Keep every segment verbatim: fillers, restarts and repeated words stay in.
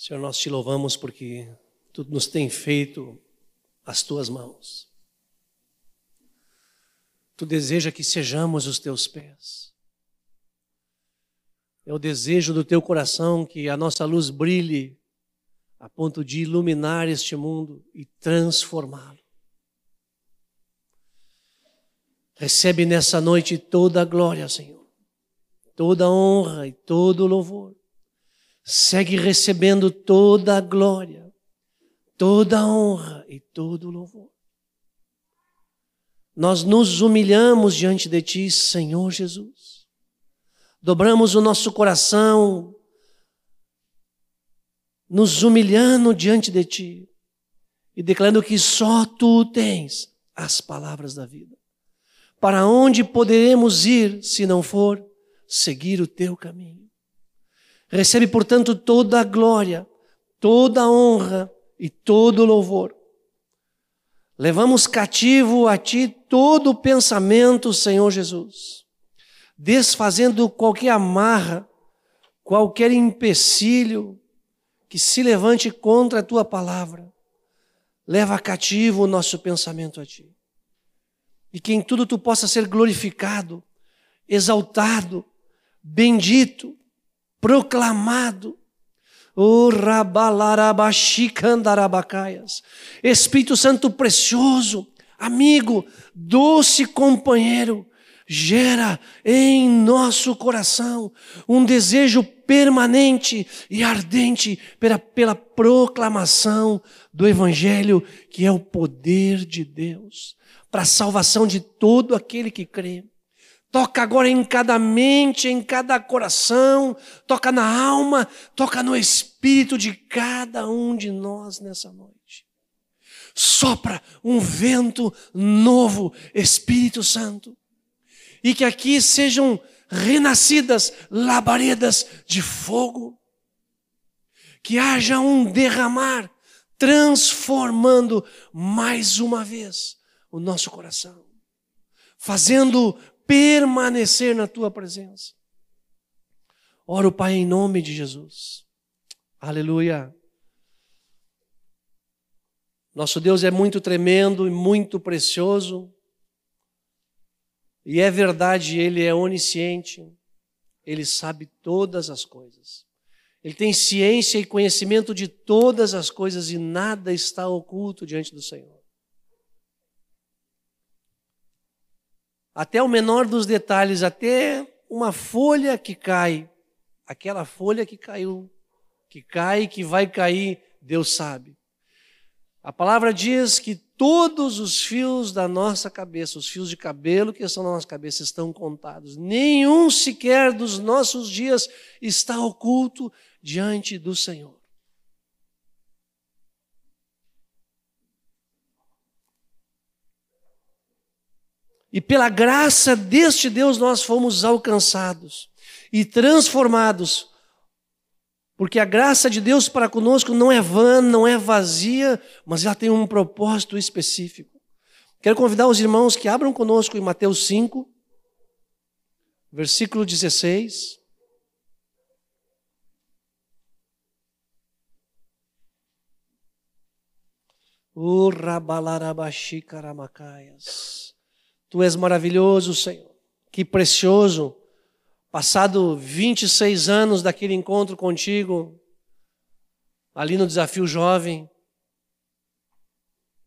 Senhor, nós te louvamos porque tu nos tem feito as tuas mãos. Tu deseja que sejamos os teus pés. É o desejo do teu coração que a nossa luz brilhe a ponto de iluminar este mundo e transformá-lo. Recebe nessa noite toda a glória, Senhor, toda a honra e todo o louvor. Segue recebendo toda a glória, toda a honra e todo o louvor. Nós nos humilhamos diante de ti, Senhor Jesus. Dobramos o nosso coração, nos humilhando diante de ti e declarando que só tu tens as palavras da vida. Para onde poderemos ir se não for seguir o teu caminho? Recebe, portanto, toda a glória, toda a honra e todo o louvor. Levamos cativo a ti todo o pensamento, Senhor Jesus, desfazendo qualquer amarra, qualquer empecilho que se levante contra a tua palavra. Leva cativo o nosso pensamento a ti. E que em tudo tu possa ser glorificado, exaltado, bendito, proclamado. Oh, rabalarabashikandarabacaias. Espírito Santo precioso, amigo, doce companheiro, gera em nosso coração um desejo permanente e ardente pela, pela proclamação do Evangelho, que é o poder de Deus para a salvação de todo aquele que crê. Toca agora em cada mente, em cada coração, toca na alma, toca no espírito de cada um de nós nessa noite. Sopra um vento novo, Espírito Santo, e que aqui sejam renascidas labaredas de fogo, que haja um derramar, transformando mais uma vez o nosso coração, fazendo permanecer na tua presença. Oro, Pai, em nome de Jesus. Aleluia. Nosso Deus é muito tremendo e muito precioso. E é verdade, Ele é onisciente. Ele sabe todas as coisas. Ele tem ciência e conhecimento de todas as coisas e nada está oculto diante do Senhor. Até o menor dos detalhes, até uma folha que cai, aquela folha que caiu, que cai, que vai cair, Deus sabe. A palavra diz que todos os fios da nossa cabeça, os fios de cabelo que estão na nossa cabeça estão contados. Nenhum sequer dos nossos dias está oculto diante do Senhor. E pela graça deste Deus nós fomos alcançados e transformados. Porque a graça de Deus para conosco não é vã, não é vazia, mas ela tem um propósito específico. Quero convidar os irmãos que abram conosco em Mateus cinco, versículo dezesseis. O rabalarabaxi caramacaias. Tu és maravilhoso, Senhor. Que precioso. Passado vinte e seis anos daquele encontro contigo, ali no Desafio Jovem,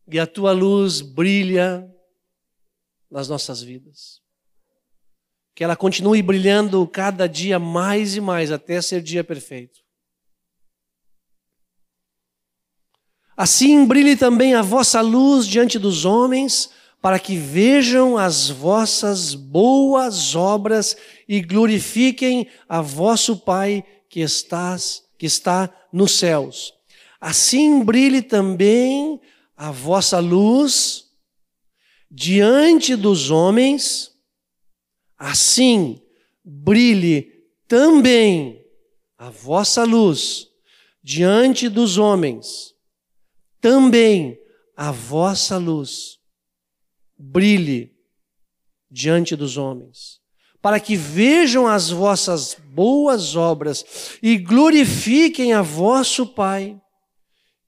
e a tua luz brilha nas nossas vidas. Que ela continue brilhando cada dia mais e mais, até ser dia perfeito. Assim brilhe também a vossa luz diante dos homens, para que vejam as vossas boas obras e glorifiquem a vosso Pai que, estás, que está nos céus. Assim brilhe também a vossa luz diante dos homens, assim brilhe também a vossa luz diante dos homens, também a vossa luz brilhe diante dos homens, para que vejam as vossas boas obras e glorifiquem a vosso Pai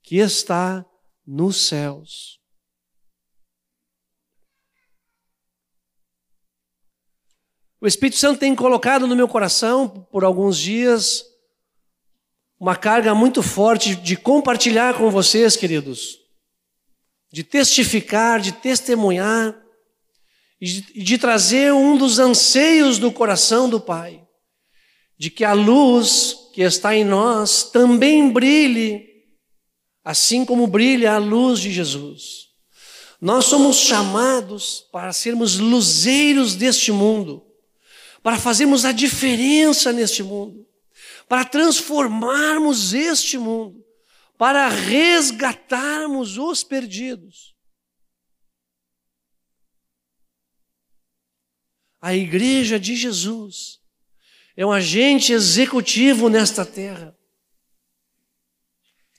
que está nos céus. O Espírito Santo tem colocado no meu coração, por alguns dias, uma carga muito forte de compartilhar com vocês, queridos. De testificar, de testemunhar, e de, de trazer um dos anseios do coração do Pai. De que a luz que está em nós também brilhe, assim como brilha a luz de Jesus. Nós somos chamados para sermos luzeiros deste mundo, para fazermos a diferença neste mundo, para transformarmos este mundo, para resgatarmos os perdidos. A igreja de Jesus é um agente executivo nesta terra,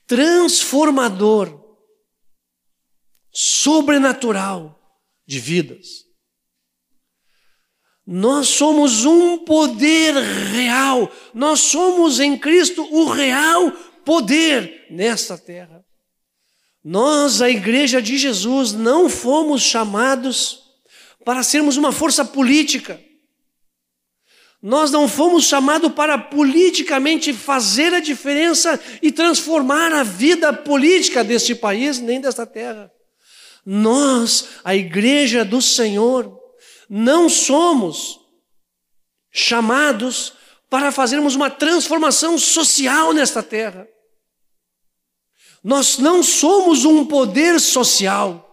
transformador, sobrenatural de vidas. Nós somos um poder real. Nós somos em Cristo o real poder nesta terra. Nós, a igreja de Jesus, não fomos chamados para sermos uma força política. Nós não fomos chamados para politicamente fazer a diferença e transformar a vida política deste país nem desta terra. Nós, a igreja do Senhor, não somos chamados para fazermos uma transformação social nesta terra. Nós não somos um poder social.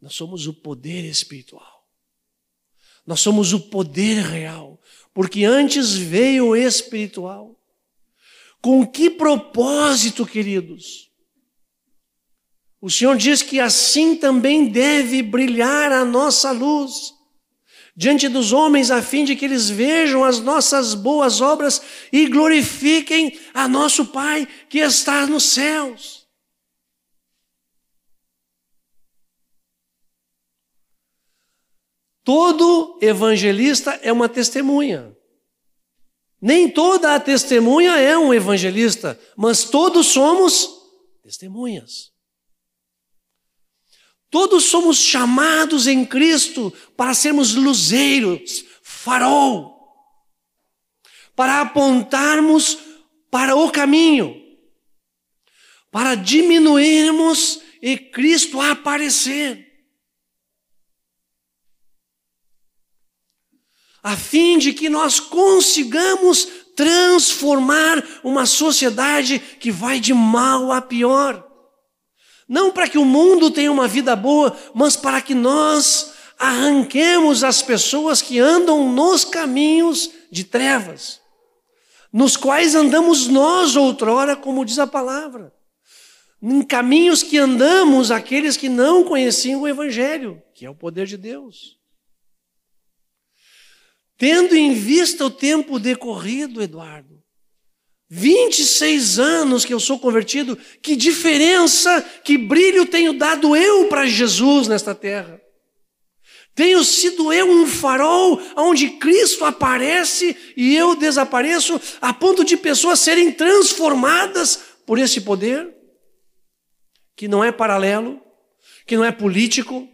Nós somos o poder espiritual. Nós somos o poder real, porque antes veio o espiritual. Com que propósito, queridos? O Senhor diz que assim também deve brilhar a nossa luz diante dos homens, a fim de que eles vejam as nossas boas obras e glorifiquem a nosso Pai que está nos céus. Todo evangelista é uma testemunha. Nem toda a testemunha é um evangelista, mas todos somos testemunhas. Todos somos chamados em Cristo para sermos luzeiros, farol, para apontarmos para o caminho, para diminuirmos e Cristo aparecer, a fim de que nós consigamos transformar uma sociedade que vai de mal a pior. Não para que o mundo tenha uma vida boa, mas para que nós arranquemos as pessoas que andam nos caminhos de trevas, nos quais andamos nós outrora, como diz a palavra. Em caminhos que andamos aqueles que não conheciam o Evangelho, que é o poder de Deus. Tendo em vista o tempo decorrido, Eduardo, vinte e seis anos que eu sou convertido, que diferença, que brilho tenho dado eu para Jesus nesta terra. Tenho sido eu um farol onde Cristo aparece e eu desapareço, a ponto de pessoas serem transformadas por esse poder, que não é paralelo, que não é político,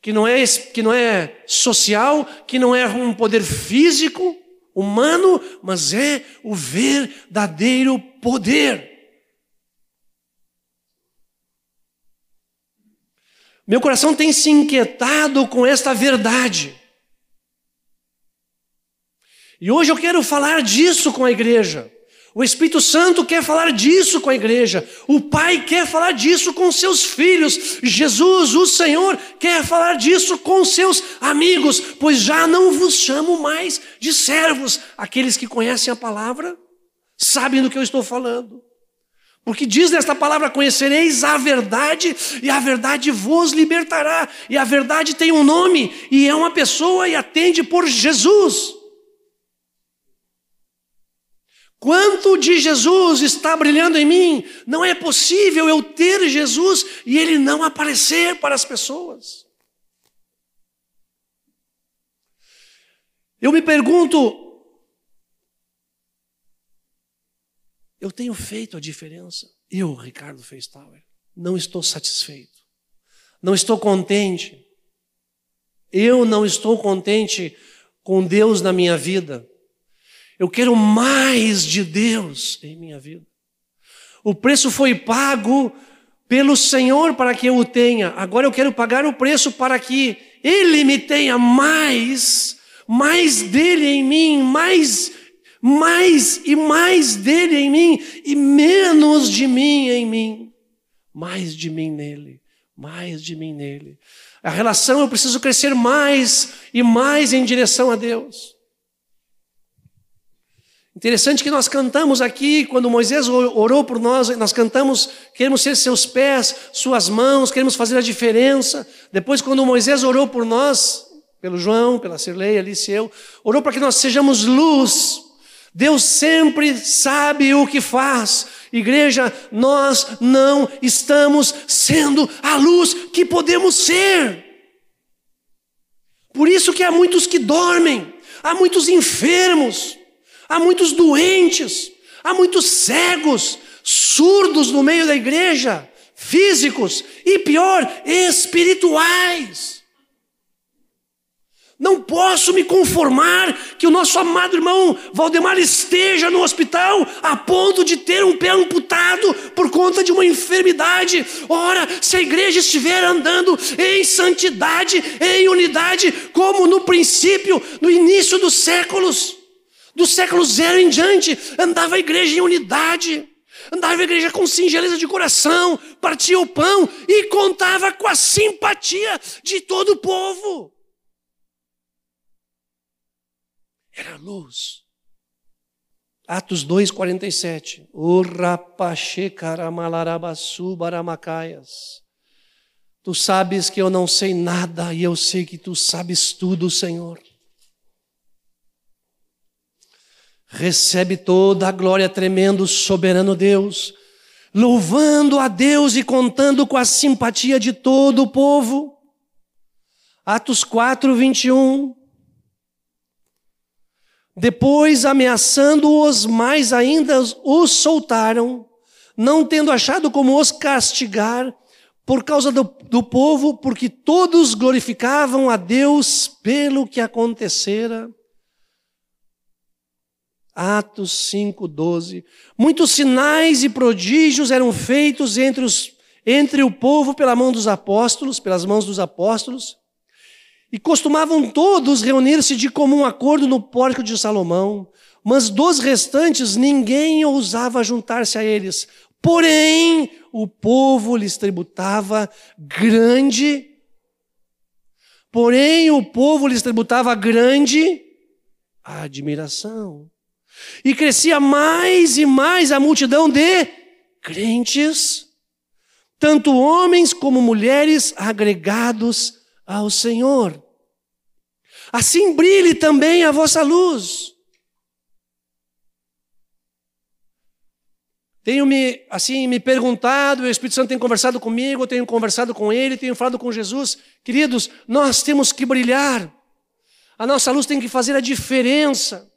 que não é, que não é social, que não é um poder físico, humano, mas é o verdadeiro poder. Meu coração tem se inquietado com esta verdade. E hoje eu quero falar disso com a igreja. O Espírito Santo quer falar disso com a igreja. O Pai quer falar disso com seus filhos. Jesus, o Senhor, quer falar disso com seus amigos. Pois já não vos chamo mais de servos. Aqueles que conhecem a palavra sabem do que eu estou falando. Porque diz nesta palavra: conhecereis a verdade e a verdade vos libertará. E a verdade tem um nome e é uma pessoa e atende por Jesus. Quanto de Jesus está brilhando em mim? Não é possível eu ter Jesus e ele não aparecer para as pessoas. Eu me pergunto, eu tenho feito a diferença? Eu, Ricardo Feistauer, não estou satisfeito. Não estou contente. Eu não estou contente com Deus na minha vida. Eu quero mais de Deus em minha vida. O preço foi pago pelo Senhor para que eu o tenha. Agora eu quero pagar o preço para que Ele me tenha mais, mais dele em mim, mais, mais e mais dele em mim e menos de mim em mim. Mais de mim nele, mais de mim nele. A relação eu preciso crescer mais e mais em direção a Deus. Interessante que nós cantamos aqui, quando Moisés orou por nós, nós cantamos, queremos ser seus pés, suas mãos, queremos fazer a diferença. Depois, quando Moisés orou por nós, pelo João, pela Cirleia, Liceu, orou para que nós sejamos luz. Deus sempre sabe o que faz. Igreja, nós não estamos sendo a luz que podemos ser. Por isso que há muitos que dormem, há muitos enfermos, há muitos doentes, há muitos cegos, surdos no meio da igreja, físicos e pior, espirituais. Não posso me conformar que o nosso amado irmão Valdemar esteja no hospital a ponto de ter um pé amputado por conta de uma enfermidade. Ora, se a igreja estiver andando em santidade, em unidade, como no princípio, no início dos séculos, do século zero em diante, andava a igreja em unidade, andava a igreja com singeleza de coração, partia o pão e contava com a simpatia de todo o povo. Era luz. Atos dois, quarenta e sete. O rapaxê caramalarambaçu baramacaias. Tu sabes que eu não sei nada e eu sei que tu sabes tudo, Senhor. Recebe toda a glória, tremendo, soberano Deus, louvando a Deus e contando com a simpatia de todo o povo. Atos quatro, vinte e um. Depois, ameaçando-os, mais ainda os soltaram, não tendo achado como os castigar, por causa do, do povo, porque todos glorificavam a Deus pelo que acontecera. Atos cinco, doze. Muitos sinais e prodígios eram feitos entre, os, entre o povo pela mão dos apóstolos, pelas mãos dos apóstolos, e costumavam todos reunir-se de comum acordo no pórtico de Salomão, mas dos restantes ninguém ousava juntar-se a eles. Porém, o povo lhes tributava grande, porém o povo lhes tributava grande admiração. E crescia mais e mais a multidão de crentes, tanto homens como mulheres agregados ao Senhor. Assim brilhe também a vossa luz. Tenho me, assim, me perguntado, o Espírito Santo tem conversado comigo, eu tenho conversado com Ele, tenho falado com Jesus. Queridos, nós temos que brilhar. A nossa luz tem que fazer a diferença.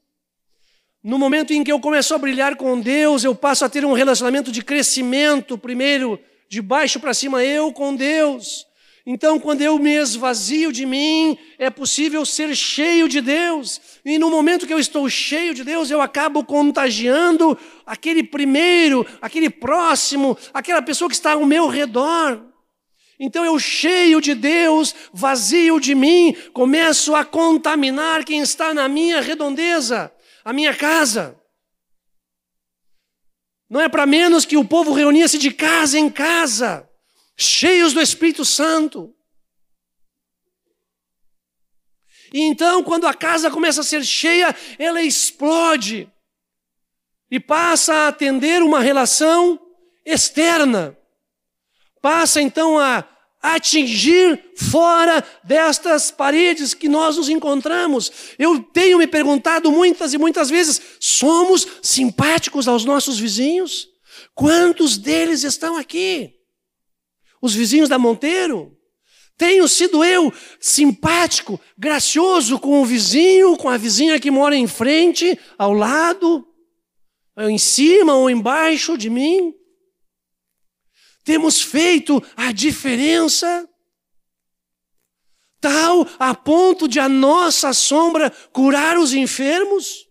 No momento em que eu começo a brilhar com Deus, eu passo a ter um relacionamento de crescimento, primeiro, de baixo para cima, eu com Deus. Então, quando eu me esvazio de mim, é possível ser cheio de Deus. E no momento que eu estou cheio de Deus, eu acabo contagiando aquele primeiro, aquele próximo, aquela pessoa que está ao meu redor. Então eu, cheio de Deus, vazio de mim, começo a contaminar quem está na minha redondeza, a minha casa. Não é para menos que o povo reunia-se de casa em casa, cheios do Espírito Santo. E então, quando a casa começa a ser cheia, ela explode e passa a atender uma relação externa. Passa então a atingir fora destas paredes que nós nos encontramos. Eu tenho me perguntado muitas e muitas vezes, somos simpáticos aos nossos vizinhos? Quantos deles estão aqui? Os vizinhos da Monteiro? Tenho sido eu simpático, gracioso com o vizinho, com a vizinha que mora em frente, ao lado, em cima ou embaixo de mim? Temos feito a diferença tal a ponto de a nossa sombra curar os enfermos?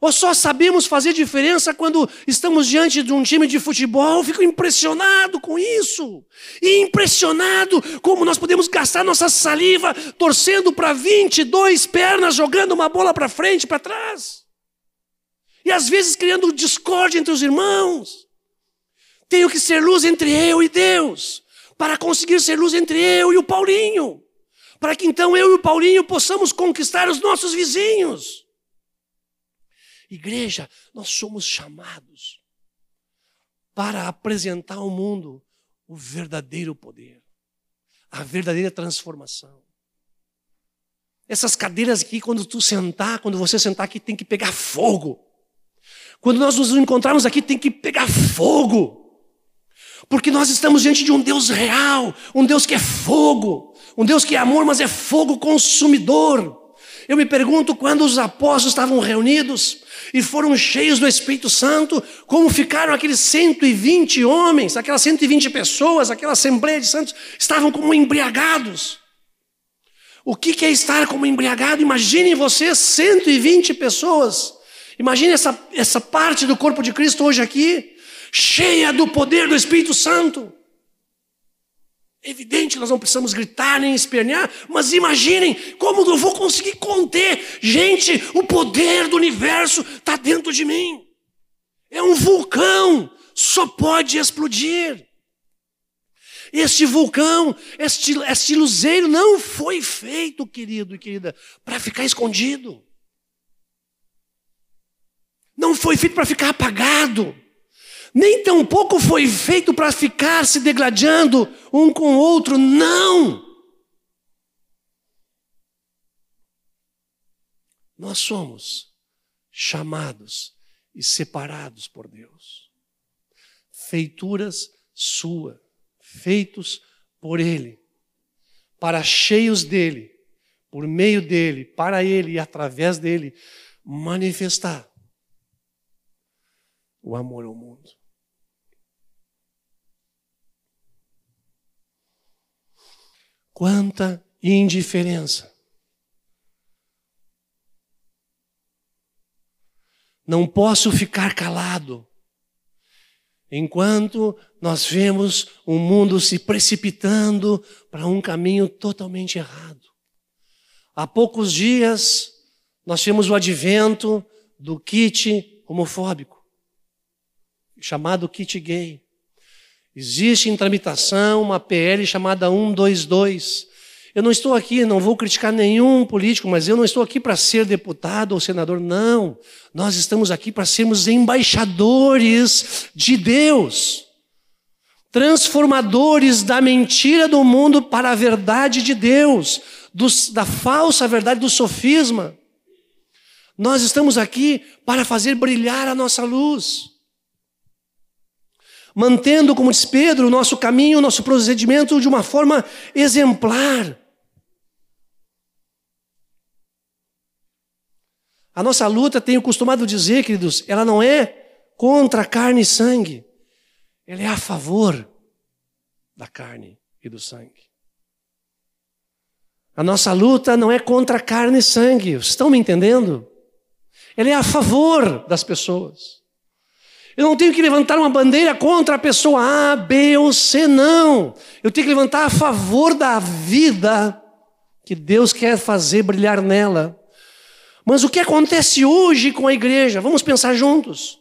Ou só sabemos fazer diferença quando estamos diante de um time de futebol? Fico impressionado com isso. E impressionado como nós podemos gastar nossa saliva torcendo para vinte e duas pernas, jogando uma bola para frente, para trás. E às vezes criando discórdia entre os irmãos. Tenho que ser luz entre eu e Deus, para conseguir ser luz entre eu e o Paulinho, para que então eu e o Paulinho possamos conquistar os nossos vizinhos. Igreja, nós somos chamados para apresentar ao mundo o verdadeiro poder, a verdadeira transformação. Essas cadeiras aqui, quando tu sentar, quando você sentar aqui, tem que pegar fogo. Quando nós nos encontrarmos aqui, tem que pegar fogo. Porque nós estamos diante de um Deus real, um Deus que é fogo, um Deus que é amor, mas é fogo consumidor. Eu me pergunto, quando os apóstolos estavam reunidos e foram cheios do Espírito Santo, como ficaram aqueles cento e vinte homens, aquelas cento e vinte pessoas, aquela assembleia de santos, estavam como embriagados. O que é estar como embriagado? Imaginem vocês, cento e vinte pessoas. Imaginem essa, essa parte do corpo de Cristo hoje aqui, cheia do poder do Espírito Santo. Evidente, nós não precisamos gritar nem espernear, mas imaginem como eu vou conseguir conter. Gente, o poder do universo está dentro de mim. É um vulcão, só pode explodir. Este vulcão, este, este luzeiro não foi feito, querido e querida, para ficar escondido. Não foi feito para ficar apagado. Nem tampouco foi feito para ficar se degladiando um com o outro, não. Nós somos chamados e separados por Deus. Feituras sua, feitos por Ele, para cheios dEle, por meio dEle, para Ele e através dEle, manifestar o amor ao mundo. Quanta indiferença. Não posso ficar calado enquanto nós vemos o mundo se precipitando para um caminho totalmente errado. Há poucos dias nós tivemos o advento do kit homofóbico, chamado kit gay. Existe em tramitação uma P L chamada cento e vinte e dois. Eu não estou aqui, não vou criticar nenhum político, mas eu não estou aqui para ser deputado ou senador, não. Nós estamos aqui para sermos embaixadores de Deus, transformadores da mentira do mundo para a verdade de Deus, dos, da falsa verdade do sofisma. Nós estamos aqui para fazer brilhar a nossa luz, mantendo, como diz Pedro, o nosso caminho, o nosso procedimento de uma forma exemplar. A nossa luta, tenho costumado dizer, queridos, ela não é contra carne e sangue. Ela é a favor da carne e do sangue. A nossa luta não é contra carne e sangue. Vocês estão me entendendo? Ela é a favor das pessoas. Eu não tenho que levantar uma bandeira contra a pessoa A, B ou C, não. Eu tenho que levantar a favor da vida que Deus quer fazer brilhar nela. Mas o que acontece hoje com a igreja? Vamos pensar juntos.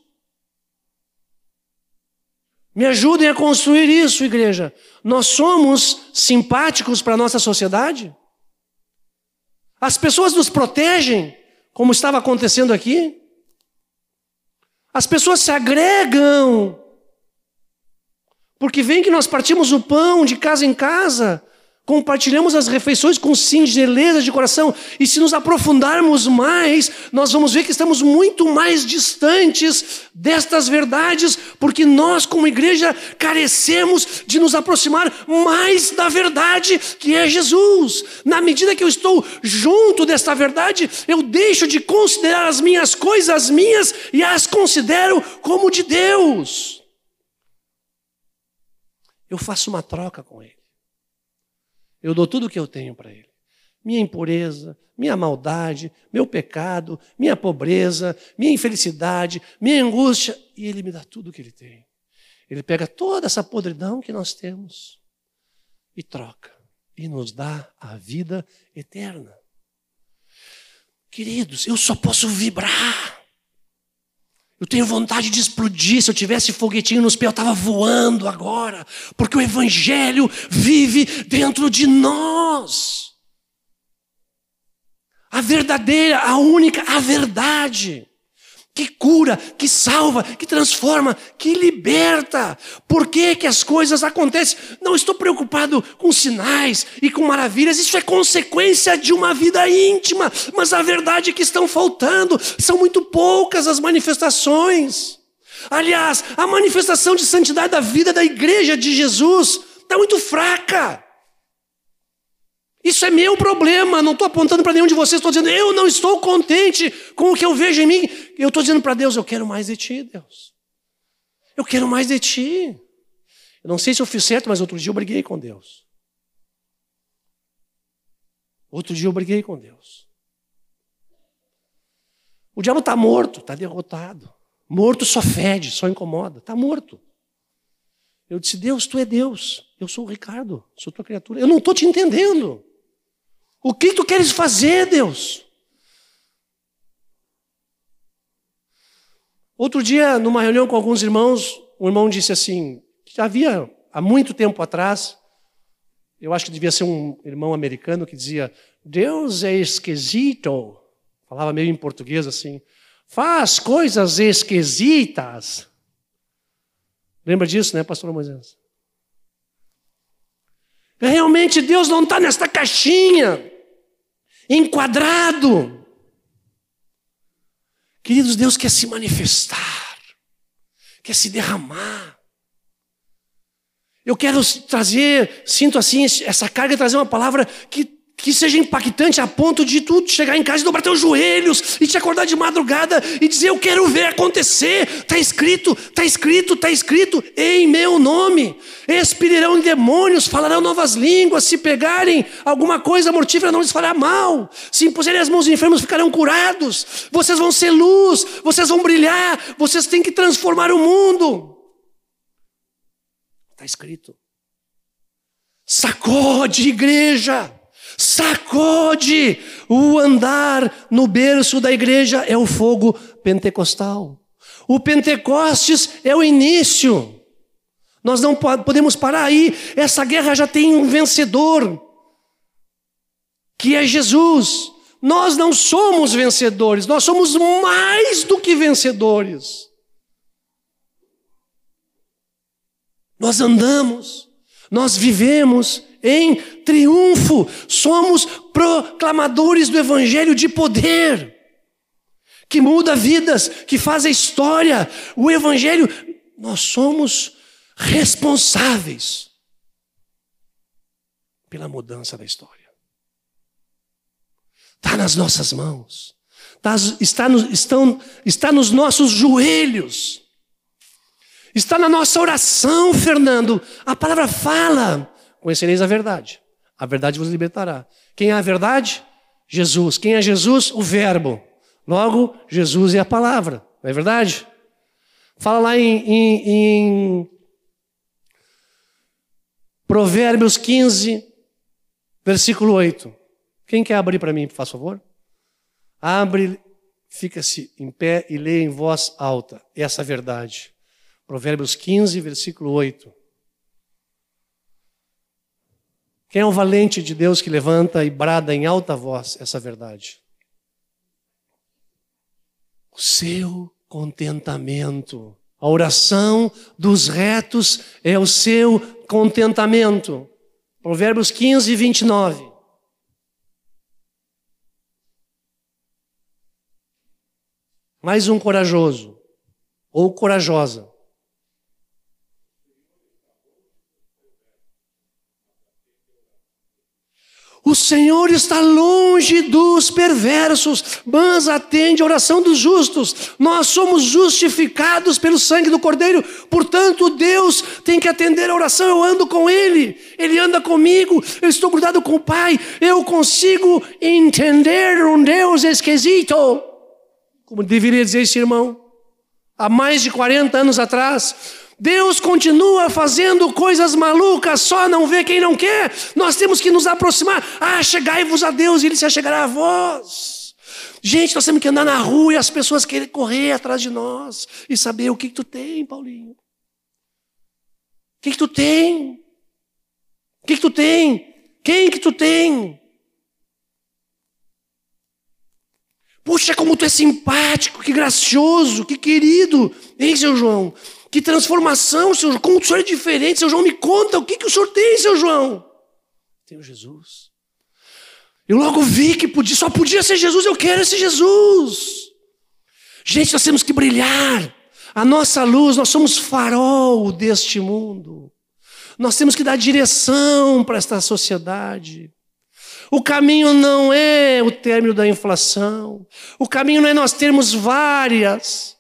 Me ajudem a construir isso, igreja. Nós somos simpáticos para a nossa sociedade? As pessoas nos protegem, como estava acontecendo aqui? As pessoas se agregam, porque veem que nós partimos o pão de casa em casa Compartilhamos as refeições com singeleza de coração. E se nos aprofundarmos mais, nós vamos ver que estamos muito mais distantes destas verdades, porque nós, como igreja, carecemos de nos aproximar mais da verdade que é Jesus. Na medida que eu estou junto desta verdade, eu deixo de considerar as minhas coisas minhas e as considero como de Deus. Eu faço uma troca com Ele. Eu dou tudo o que eu tenho para Ele. Minha impureza, minha maldade, meu pecado, minha pobreza, minha infelicidade, minha angústia. E Ele me dá tudo o que Ele tem. Ele pega toda essa podridão que nós temos e troca. E nos dá a vida eterna. Queridos, eu só posso vibrar. Eu tenho vontade de explodir. Se eu tivesse foguetinho nos pés, eu estava voando agora. Porque o Evangelho vive dentro de nós. A verdadeira, a única, a verdade. Que cura, que salva, que transforma, que liberta. Por que que as coisas acontecem? Não estou preocupado com sinais e com maravilhas. Isso é consequência de uma vida íntima. Mas a verdade é que estão faltando. São muito poucas as manifestações. Aliás, a manifestação de santidade da vida da igreja de Jesus está muito fraca. Isso é meu problema, não estou apontando para nenhum de vocês, estou dizendo, eu não estou contente com o que eu vejo em mim. Eu estou dizendo para Deus, eu quero mais de ti, Deus. Eu quero mais de ti. Eu não sei se eu fiz certo, mas outro dia eu briguei com Deus. Outro dia eu briguei com Deus. O diabo está morto, está derrotado. Morto só fede, só incomoda, está morto. Eu disse, Deus, tu é Deus. Eu sou o Ricardo, sou tua criatura. Eu não estou te entendendo. O que tu queres fazer, Deus? Outro dia, numa reunião com alguns irmãos, um irmão disse assim, que havia há muito tempo atrás, eu acho que devia ser um irmão americano que dizia, Deus é esquisito. Falava meio em português assim, faz coisas esquisitas. Lembra disso, né, pastor Moisés? Realmente Deus não está nesta caixinha, enquadrado. Queridos, Deus quer se manifestar, quer se derramar. Eu quero trazer, sinto assim, essa carga, trazer uma palavra que, que seja impactante a ponto de tu chegar em casa e dobrar teus joelhos e te acordar de madrugada e dizer, eu quero ver acontecer. Está escrito, está escrito, está escrito em meu nome. Expirarão demônios, falarão novas línguas, se pegarem alguma coisa mortífera não lhes fará mal. Se impuserem as mãos enfermos ficarão curados. Vocês vão ser luz, vocês vão brilhar, vocês têm que transformar o mundo. Está escrito. Sacode, igreja. Sacode o andar no berço da igreja, é o fogo pentecostal. O Pentecostes é o início. Nós não podemos parar aí. Essa guerra já tem um vencedor, que é Jesus. Nós não somos vencedores, nós somos mais do que vencedores. Nós andamos, nós vivemos em triunfo, somos proclamadores do Evangelho de poder, que muda vidas, que faz a história, o Evangelho. Nós somos responsáveis pela mudança da história. Está nas nossas mãos, tá, está, no, estão, está nos nossos joelhos, está na nossa oração, Fernando. A palavra fala. Conhecereis a verdade. A verdade vos libertará. Quem é a verdade? Jesus. Quem é Jesus? O Verbo. Logo, Jesus é a palavra. Não é verdade? Fala lá em, em, em Provérbios quinze, versículo oito. Quem quer abrir para mim, por favor? Abre, fica-se em pé e lê em voz alta essa verdade. Provérbios quinze, versículo oito. Quem é o valente de Deus que levanta e brada em alta voz essa verdade? O seu contentamento. A oração dos retos é o seu contentamento. Provérbios quinze, vinte e nove. Mais um corajoso ou corajosa. O Senhor está longe dos perversos, mas atende a oração dos justos. Nós somos justificados pelo sangue do Cordeiro. Portanto, Deus tem que atender a oração. Eu ando com Ele. Ele anda comigo. Eu estou grudado com o Pai. Eu consigo entender um Deus esquisito. Como deveria dizer esse irmão. Há mais de quarenta anos atrás... Deus continua fazendo coisas malucas, só não vê quem não quer. Nós temos que nos aproximar. Ah, chegai-vos a Deus e Ele se achegará a vós. Gente, nós temos que andar na rua e as pessoas querem correr atrás de nós e saber o que, que tu tem, Paulinho. O que, que tu tem? O que, que tu tem? Quem que tu tem? Puxa, como tu é simpático, que gracioso, que querido. Hein, seu João? Que transformação, seu João. Como o senhor é diferente, seu João. Me conta, o que, que o senhor tem, seu João? Tenho Jesus. Eu logo vi que podia, só podia ser Jesus. Eu quero esse Jesus. Gente, nós temos que brilhar. A nossa luz, nós somos farol deste mundo. Nós temos que dar direção para esta sociedade. O caminho não é o término da inflação. O caminho não é nós termos várias...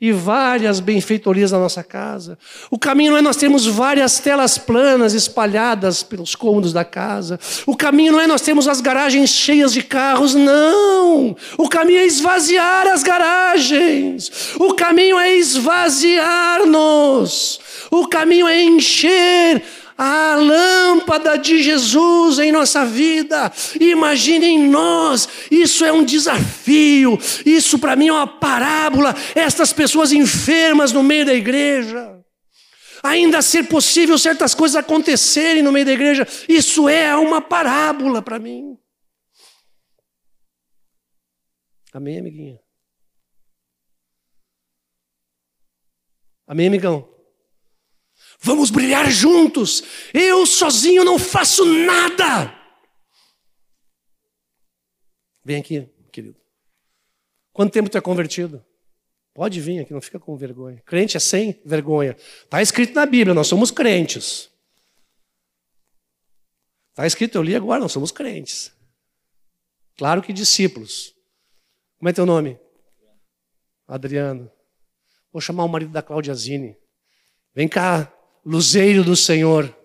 e várias benfeitorias na nossa casa. O caminho não é nós termos várias telas planas espalhadas pelos cômodos da casa. O caminho não é nós termos as garagens cheias de carros, não. O caminho é esvaziar as garagens. O caminho é esvaziar-nos. O caminho é encher a lâmpada de Jesus em nossa vida. Imaginem nós. Isso é um desafio. Isso para mim é uma parábola. Estas pessoas enfermas no meio da igreja. Ainda ser possível certas coisas acontecerem no meio da igreja. Isso é uma parábola para mim. Amém, amiguinha? Amém, amigão? Vamos brilhar juntos. Eu sozinho não faço nada. Vem aqui, querido. Quanto tempo tu é convertido? Pode vir aqui, não fica com vergonha. Crente é sem vergonha. Está escrito na Bíblia, nós somos crentes. Está escrito, eu li agora, nós somos crentes. Claro que discípulos. Como é teu nome? Adriano. Vou chamar o marido da Cláudia Zini. Vem cá. Luzeiro do Senhor.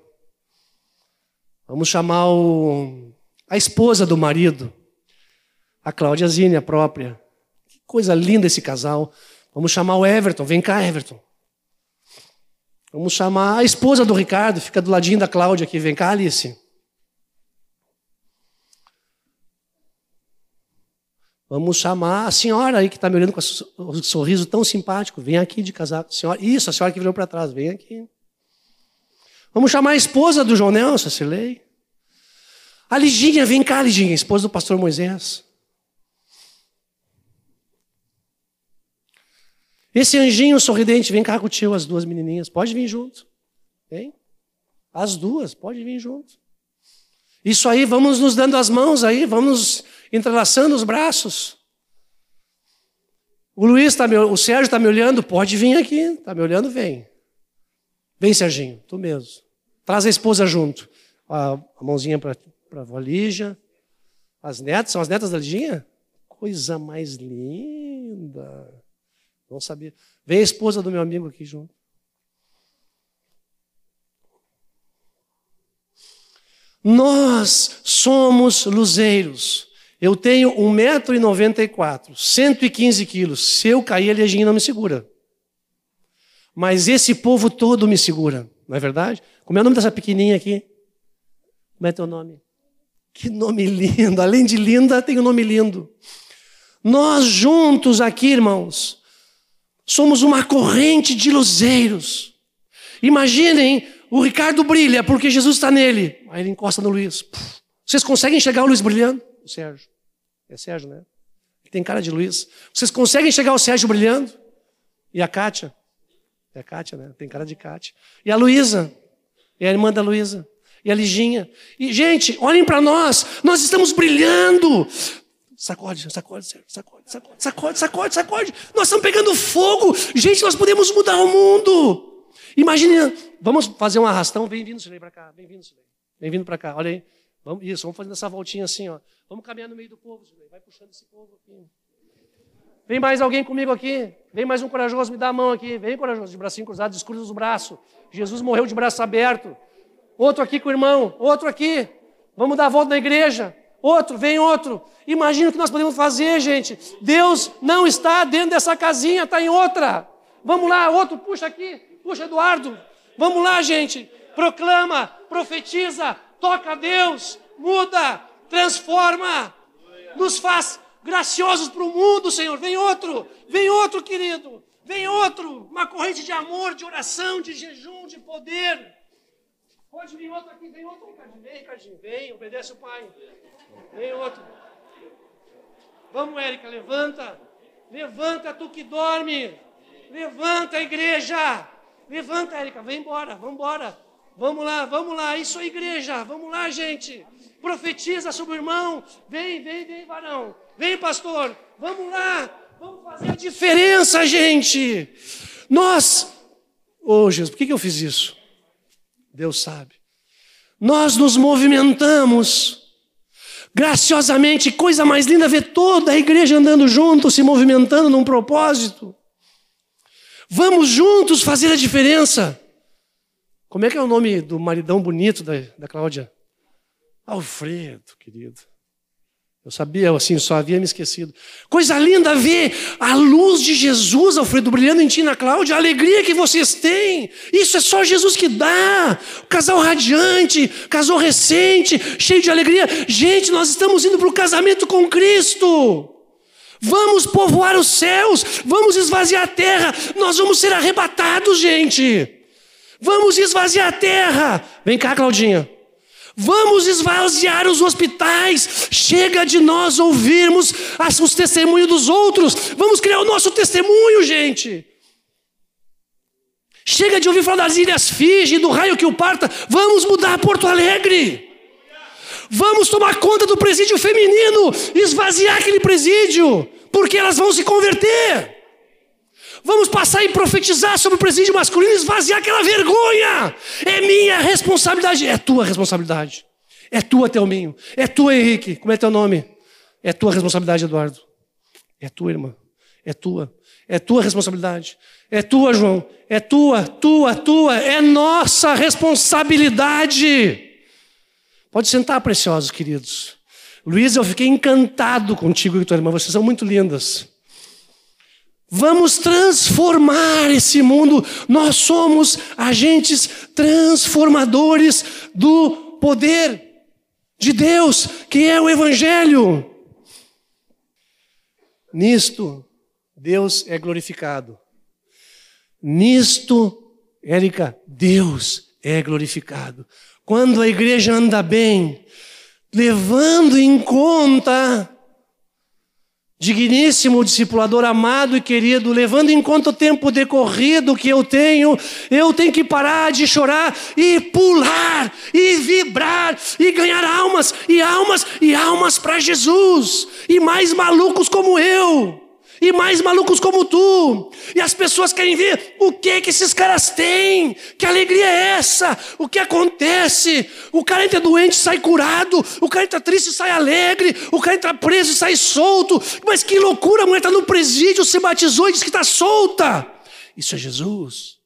Vamos chamar o, a esposa do marido, a Cláudia Zini, a própria. Que coisa linda esse casal. Vamos chamar o Everton. Vem cá, Everton. Vamos chamar a esposa do Ricardo, fica do ladinho da Cláudia aqui. Vem cá, Alice. Vamos chamar a senhora aí que está me olhando com o sorriso tão simpático. Vem aqui de casaco. Senhora, isso, a senhora que virou para trás. Vem aqui. Vamos chamar a esposa do João Nelson, Silei. A Liginha, vem cá, Liginha, esposa do pastor Moisés. Esse anjinho sorridente, vem cá com o tio, as duas menininhas. Pode vir junto. Vem. As duas, pode vir junto. Isso aí, vamos nos dando as mãos aí, vamos entrelaçando os braços. O Luiz, tá me, o Sérgio está me olhando, pode vir aqui. Está me olhando, vem. Vem, Serginho, tu mesmo. Traz a esposa junto. A mãozinha para a vó Lígia. As netas, são as netas da Liginha? Coisa mais linda. Não sabia. Vem a esposa do meu amigo aqui junto. Nós somos luzeiros. Eu tenho um metro e noventa e quatro, cento e quinze quilos. Se eu cair, a Liginha não me segura. Mas esse povo todo me segura, não é verdade? Como é o nome dessa pequenininha aqui? Como é teu nome? Que nome lindo! Além de linda, tem um nome lindo. Nós juntos aqui, irmãos, somos uma corrente de luzeiros. Imaginem, o Ricardo brilha porque Jesus está nele. Aí ele encosta no Luiz. Vocês conseguem enxergar o Luiz brilhando? O Sérgio. É Sérgio, né? Ele tem cara de Luiz. Vocês conseguem enxergar o Sérgio brilhando? E a Kátia? É a Kátia, né? Tem cara de Kátia. E a Luísa, é a irmã da Luísa. e a Liginha. E, gente, olhem para nós, nós estamos brilhando. Sacode, sacode, sacode, sacode, sacode, sacode, sacode. Nós estamos pegando fogo. Gente, nós podemos mudar o mundo. Imagina, vamos fazer um arrastão. Bem-vindo, Silei, para cá. Bem-vindo, Silei. Bem-vindo para cá, olha aí. Vamos, isso, vamos fazendo essa voltinha assim, ó. Vamos caminhar no meio do povo, Silei. Vai puxando esse povo aqui. Vem mais alguém comigo aqui. Vem mais um corajoso, me dá a mão aqui. Vem, corajoso, de bracinho cruzado, descruza os braços. Jesus morreu de braço aberto. Outro aqui com o irmão. Outro aqui. Vamos dar a volta na igreja. Outro, vem outro. Imagina o que nós podemos fazer, gente. Deus não está dentro dessa casinha, está em outra. Vamos lá, outro, puxa aqui, puxa Eduardo. Vamos lá, gente. Proclama, profetiza, toca a Deus, muda, transforma. Nos faz graciosos para o mundo, Senhor. Vem outro, vem outro, querido. Vem outro, uma corrente de amor, de oração, de jejum, de poder. Pode vir outro aqui, vem outro, Ricardinho, vem, Ricardinho, vem, obedece o Pai. Vem outro. Vamos, Érica, levanta. Levanta, tu que dorme. Levanta, igreja. Levanta, Érica, vem embora, vamos embora. Vamos lá, vamos lá, isso é igreja, vamos lá, gente. Profetiza sobre o irmão. Vem, vem, vem, varão. Vem, pastor, vamos lá. Vamos fazer a diferença, gente. Nós, ô, Jesus, por que eu fiz isso? Deus sabe. Nós nos movimentamos. Graciosamente, coisa mais linda ver toda a igreja andando junto, se movimentando num propósito. Vamos juntos fazer a diferença. Como é que é o nome do maridão bonito da, da Cláudia? Alfredo, querido. Eu sabia, eu assim, só havia me esquecido. Coisa linda ver a luz de Jesus, Alfredo, brilhando em ti, na Cláudia. A alegria que vocês têm. Isso é só Jesus que dá. O casal radiante, casal recente, cheio de alegria. Gente, nós estamos indo para o casamento com Cristo. Vamos povoar os céus. Vamos esvaziar a terra. Nós vamos ser arrebatados, gente. Vamos esvaziar a terra. Vem cá, Claudinha. Vamos esvaziar os hospitais. Chega de nós ouvirmos os testemunhos dos outros. Vamos criar o nosso testemunho, gente. Chega de ouvir falar das Ilhas Fiji, do raio que o parta. Vamos mudar Porto Alegre. Vamos tomar conta do presídio feminino. Esvaziar aquele presídio, porque elas vão se converter. Vamos passar e profetizar sobre o presídio masculino e esvaziar aquela vergonha. É minha responsabilidade. É tua responsabilidade. É tua, Thelminho. É tua, Henrique. Como é teu nome? É tua responsabilidade, Eduardo. É tua, irmã. É tua. É tua responsabilidade. É tua, João. É tua, tua, tua. É nossa responsabilidade. Pode sentar, preciosos, queridos. Luiz, eu fiquei encantado contigo e tua irmã. Vocês são muito lindas. Vamos transformar esse mundo. Nós somos agentes transformadores do poder de Deus, que é o Evangelho. Nisto, Deus é glorificado. Nisto, Érica, Deus é glorificado. Quando a igreja anda bem, levando em conta... Digníssimo discipulador amado e querido, levando em conta o tempo decorrido que eu tenho, eu tenho que parar de chorar e pular, e vibrar, e ganhar almas, e almas, e almas para Jesus. E mais malucos como eu, e mais malucos como tu. E as pessoas querem ver o que, que esses caras têm, que alegria é essa, o que acontece. O cara entra doente e sai curado, o cara entra triste e sai alegre, o cara entra preso e sai solto. Mas que loucura, a mulher está no presídio, se batizou e diz que está solta. Isso é Jesus.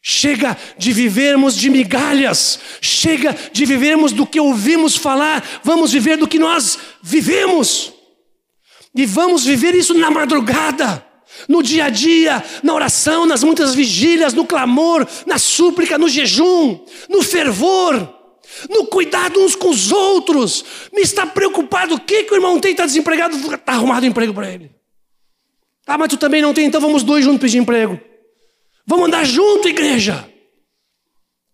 Chega de vivermos de migalhas, chega de vivermos do que ouvimos falar, vamos viver do que nós vivemos. E vamos viver isso na madrugada, no dia a dia, na oração, nas muitas vigílias, no clamor, na súplica, no jejum, no fervor, no cuidado uns com os outros. Me está preocupado, o que, que o irmão tem, está desempregado, está arrumado emprego para ele. Ah, mas tu também não tem, então vamos dois juntos pedir emprego. Vamos andar junto, igreja.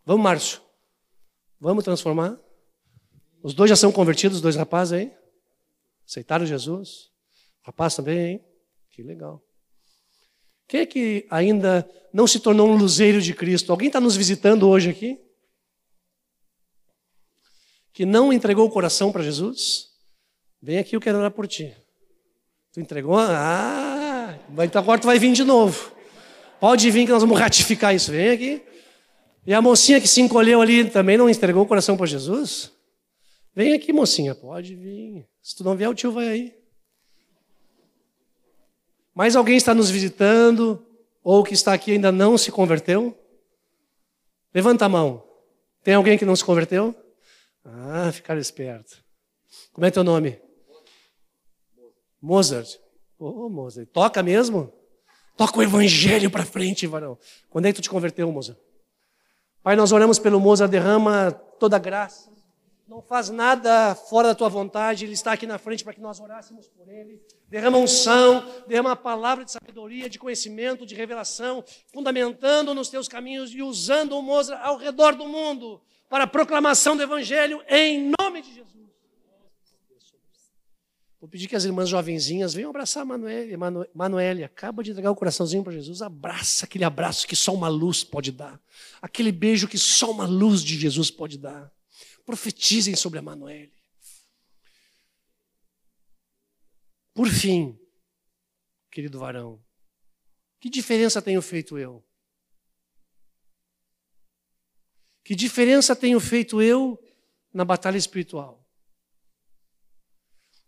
Vamos, Márcio. Vamos transformar. Os dois já são convertidos, os dois rapazes aí. Aceitaram Jesus. Rapaz também, hein? Que legal. Quem é que ainda não se tornou um luzeiro de Cristo? Alguém está nos visitando hoje aqui? que não entregou o coração para Jesus? Vem aqui, eu quero orar por ti. Tu entregou? Ah, então agora tu vai vir de novo. Pode vir que nós vamos ratificar isso. Vem aqui. E a mocinha que se encolheu ali também não entregou o coração para Jesus? Vem aqui, mocinha, pode vir. Se tu não vier, o tio vai aí. Mas alguém está nos visitando ou que está aqui ainda não se converteu? Levanta a mão. Tem alguém que não se converteu? Ah, ficaram esperto. Como é teu nome? Mozart. Ô, oh, Mozart, toca mesmo? Toca o evangelho para frente, varão. Quando é que tu te converteu, Mozart? Pai, nós oramos pelo Mozart, derrama toda a graça. Não faz nada fora da tua vontade, ele está aqui na frente para que nós orássemos por ele. Derrama unção, derrama a palavra de sabedoria, de conhecimento, de revelação, fundamentando nos teus caminhos e usando o Mozart ao redor do mundo para a proclamação do evangelho em nome de Jesus. Vou pedir que as irmãs jovenzinhas venham abraçar a Manuele. Manuele acaba de entregar o coraçãozinho para Jesus. Abraça aquele abraço que só uma luz pode dar. Aquele beijo que só uma luz de Jesus pode dar. Profetizem sobre a Manuele. Por fim, querido varão, que diferença tenho feito eu? Que diferença tenho feito eu na batalha espiritual?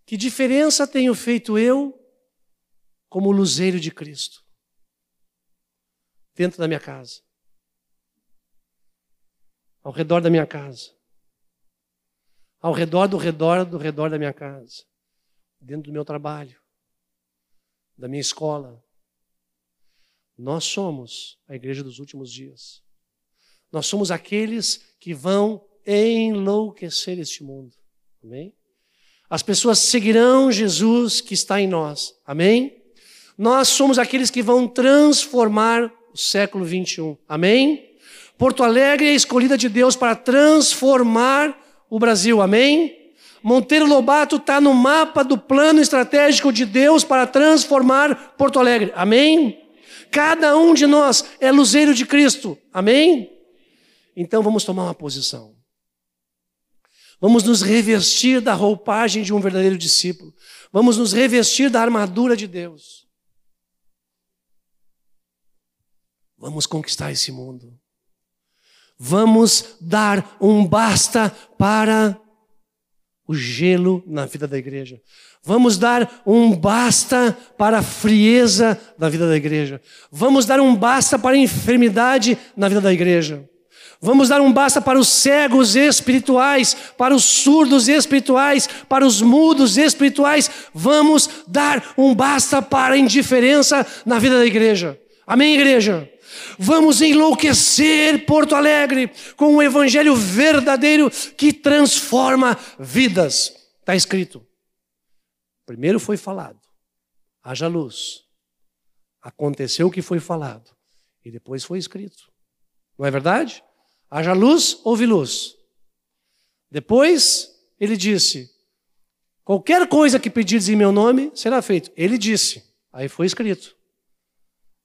Que diferença tenho feito eu como luzeiro de Cristo? Dentro da minha casa. Ao redor da minha casa. Ao redor do redor do redor da minha casa, dentro do meu trabalho, da minha escola. Nós somos a igreja dos últimos dias. Nós somos aqueles que vão enlouquecer este mundo. Amém? As pessoas seguirão Jesus que está em nós. Amém? Nós somos aqueles que vão transformar o século vinte e um. Amém? Porto Alegre é escolhida de Deus para transformar o Brasil, amém? Monteiro Lobato está no mapa do plano estratégico de Deus para transformar Porto Alegre, amém? Cada um de nós é luzeiro de Cristo, amém? Então vamos tomar uma posição. Vamos nos revestir da roupagem de um verdadeiro discípulo. Vamos nos revestir da armadura de Deus. Vamos conquistar esse mundo. Vamos dar um basta para o gelo na vida da igreja. Vamos dar um basta para a frieza da vida da igreja. Vamos dar um basta para a enfermidade na vida da igreja. Vamos dar um basta para os cegos espirituais, para os surdos espirituais, para os mudos espirituais. Vamos dar um basta para a indiferença na vida da igreja. Amém, igreja? Vamos enlouquecer Porto Alegre com um evangelho verdadeiro que transforma vidas. Está escrito. Primeiro foi falado. Haja luz. Aconteceu o que foi falado. E depois foi escrito. Não é verdade? Haja luz, houve luz. Depois ele disse, qualquer coisa que pedires em meu nome será feito. Ele disse. Aí foi escrito.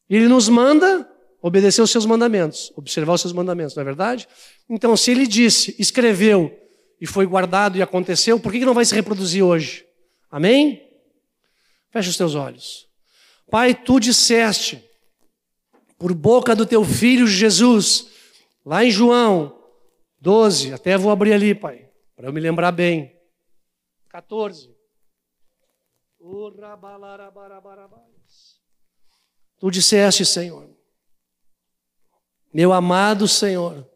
Ele nos manda obedecer os seus mandamentos, observar os seus mandamentos, não é verdade? Então, se ele disse, escreveu, e foi guardado e aconteceu, por que não vai se reproduzir hoje? Amém? Fecha os teus olhos. Pai, tu disseste, por boca do teu filho Jesus, lá em João doze, até vou abrir ali, pai, para eu me lembrar bem. catorze. Tu disseste, Senhor, meu amado Senhor,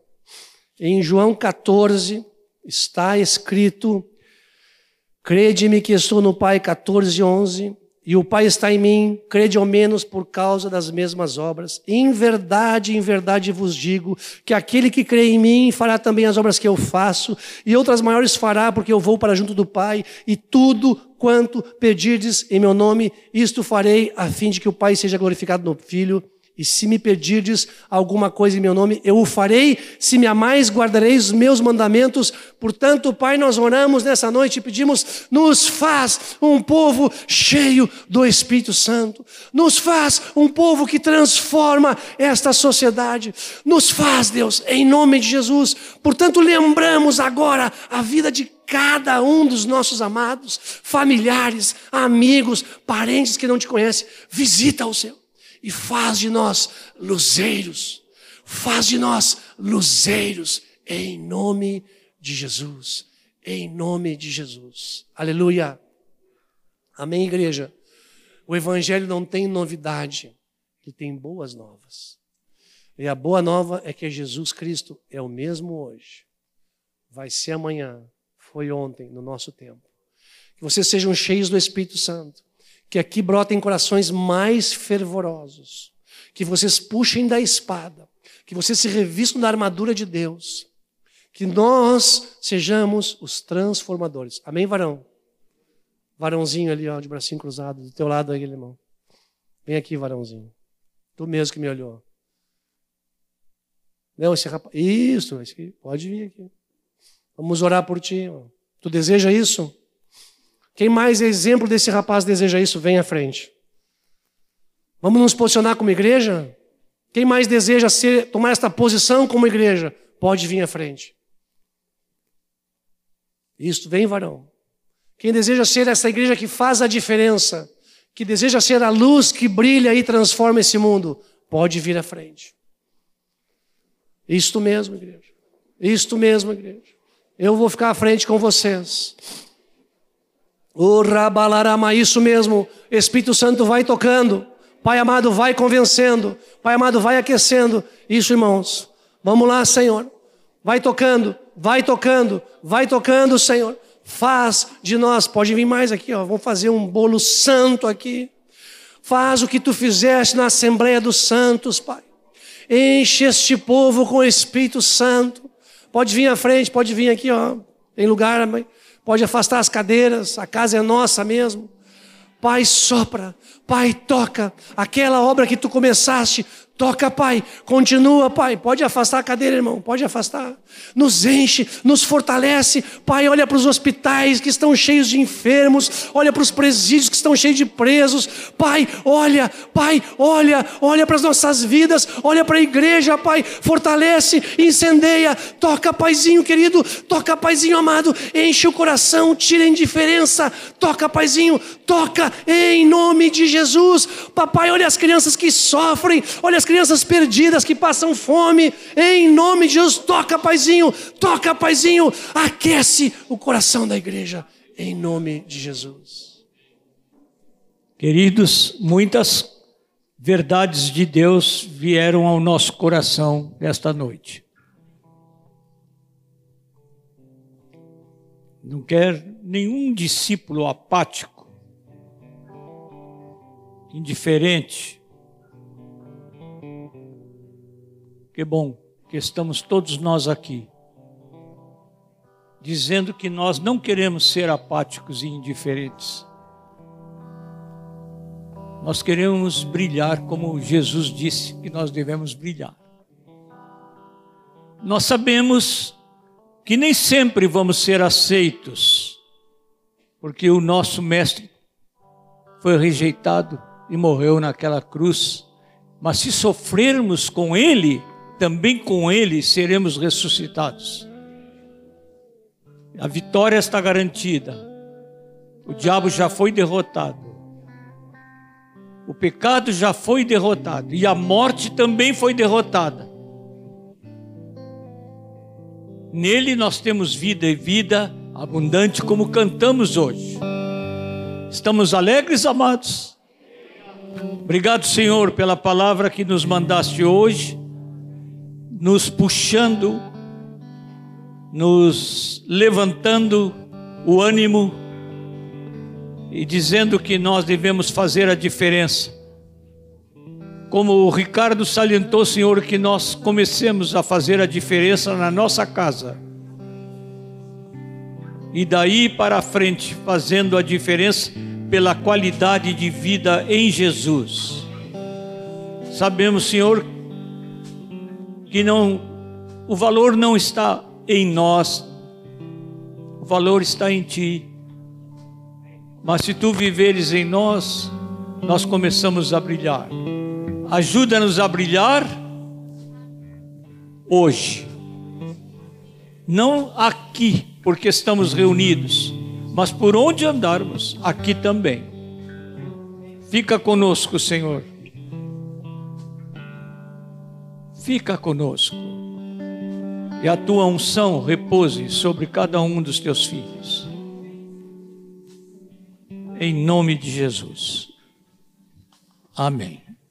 em João catorze está escrito, crede-me que estou no Pai, catorze, onze, e o Pai está em mim, crede ao menos por causa das mesmas obras. Em verdade, em verdade vos digo, que aquele que crê em mim fará também as obras que eu faço, e outras maiores fará, porque eu vou para junto do Pai, e tudo quanto pedirdes em meu nome, isto farei, a fim de que o Pai seja glorificado no Filho. E se me pedirdes alguma coisa em meu nome, eu o farei. Se me amais, guardareis os meus mandamentos. Portanto, Pai, nós oramos nessa noite e pedimos, nos faz um povo cheio do Espírito Santo. Nos faz um povo que transforma esta sociedade. Nos faz, Deus, em nome de Jesus. Portanto, lembramos agora a vida de cada um dos nossos amados, familiares, amigos, parentes que não te conhecem. Visita o Senhor. E faz de nós luzeiros, faz de nós luzeiros, em nome de Jesus, em nome de Jesus. Aleluia. Amém, igreja? O evangelho não tem novidade, ele tem boas novas. E a boa nova é que Jesus Cristo é o mesmo hoje, vai ser amanhã, foi ontem, no nosso tempo. Que vocês sejam cheios do Espírito Santo. Que aqui brotem corações mais fervorosos. Que vocês puxem da espada. Que vocês se revistam da armadura de Deus. Que nós sejamos os transformadores. Amém, varão? Varãozinho ali, ó, de bracinho cruzado. Do teu lado aí, irmão. Vem aqui, varãozinho. Tu mesmo que me olhou. Não, esse rapaz... Isso, esse aqui. Pode vir aqui. Vamos orar por ti, irmão. Tu deseja isso? Quem mais é exemplo desse rapaz deseja isso, vem à frente. Vamos nos posicionar como igreja? Quem mais deseja ser, tomar esta posição como igreja, pode vir à frente. Isso, vem, varão. Quem deseja ser essa igreja que faz a diferença, que deseja ser a luz que brilha e transforma esse mundo, pode vir à frente. Isto mesmo, igreja. Isto mesmo, igreja. Eu vou ficar à frente com vocês. O rabalarama, isso mesmo, Espírito Santo vai tocando, Pai amado vai convencendo, Pai amado vai aquecendo, isso, irmãos, vamos lá, Senhor, vai tocando, vai tocando, vai tocando, Senhor, faz de nós, pode vir mais aqui, ó. Vamos fazer um bolo santo aqui, faz o que tu fizeste na Assembleia dos Santos, Pai, enche este povo com o Espírito Santo, pode vir à frente, pode vir aqui, ó. Tem lugar, mãe. Pode afastar as cadeiras, a casa é nossa mesmo. Pai, sopra, Pai, toca. Aquela obra que tu começaste, toca, Pai. Continua, Pai. Pode afastar a cadeira, irmão, pode afastar. Nos enche, nos fortalece. Pai, olha para os hospitais que estão cheios de enfermos. Olha para os presídios que estão cheios de presos. Pai, olha, Pai, olha. Olha para as nossas vidas. Olha para a igreja, Pai. Fortalece, incendeia. Toca, Paizinho querido. Toca, Paizinho amado. Enche o coração, tira a indiferença. Toca, Paizinho. Toca em nome de Jesus. Papai, olha as crianças que sofrem. Olha as crianças perdidas que passam fome, em nome de Jesus, toca, Paizinho, toca, Paizinho, aquece o coração da igreja, em nome de Jesus. Queridos, muitas verdades de Deus vieram ao nosso coração nesta noite. Não quer nenhum discípulo apático, indiferente. Que bom que estamos todos nós aqui, dizendo que nós não queremos ser apáticos e indiferentes. Nós queremos brilhar como Jesus disse que nós devemos brilhar. Nós sabemos que nem sempre vamos ser aceitos, porque o nosso mestre foi rejeitado e morreu naquela cruz. Mas se sofrermos com ele, também com ele seremos ressuscitados. A vitória está garantida. O diabo já foi derrotado. O pecado já foi derrotado. E a morte também foi derrotada. Nele nós temos vida e vida abundante, como cantamos hoje. Estamos alegres, amados? Obrigado, Senhor, pela palavra que nos mandaste hoje, nos puxando, nos levantando o ânimo e dizendo que nós devemos fazer a diferença. Como o Ricardo salientou, Senhor, que nós comecemos a fazer a diferença na nossa casa. E daí para frente, fazendo a diferença pela qualidade de vida em Jesus. Sabemos, Senhor, que não, o valor não está em nós, o valor está em Ti. Mas se Tu viveres em nós, nós começamos a brilhar. Ajuda-nos a brilhar hoje. Não aqui, porque estamos reunidos, mas por onde andarmos, aqui também. Fica conosco, Senhor. Fica conosco. E a Tua unção repouse sobre cada um dos Teus filhos. Em nome de Jesus. Amém.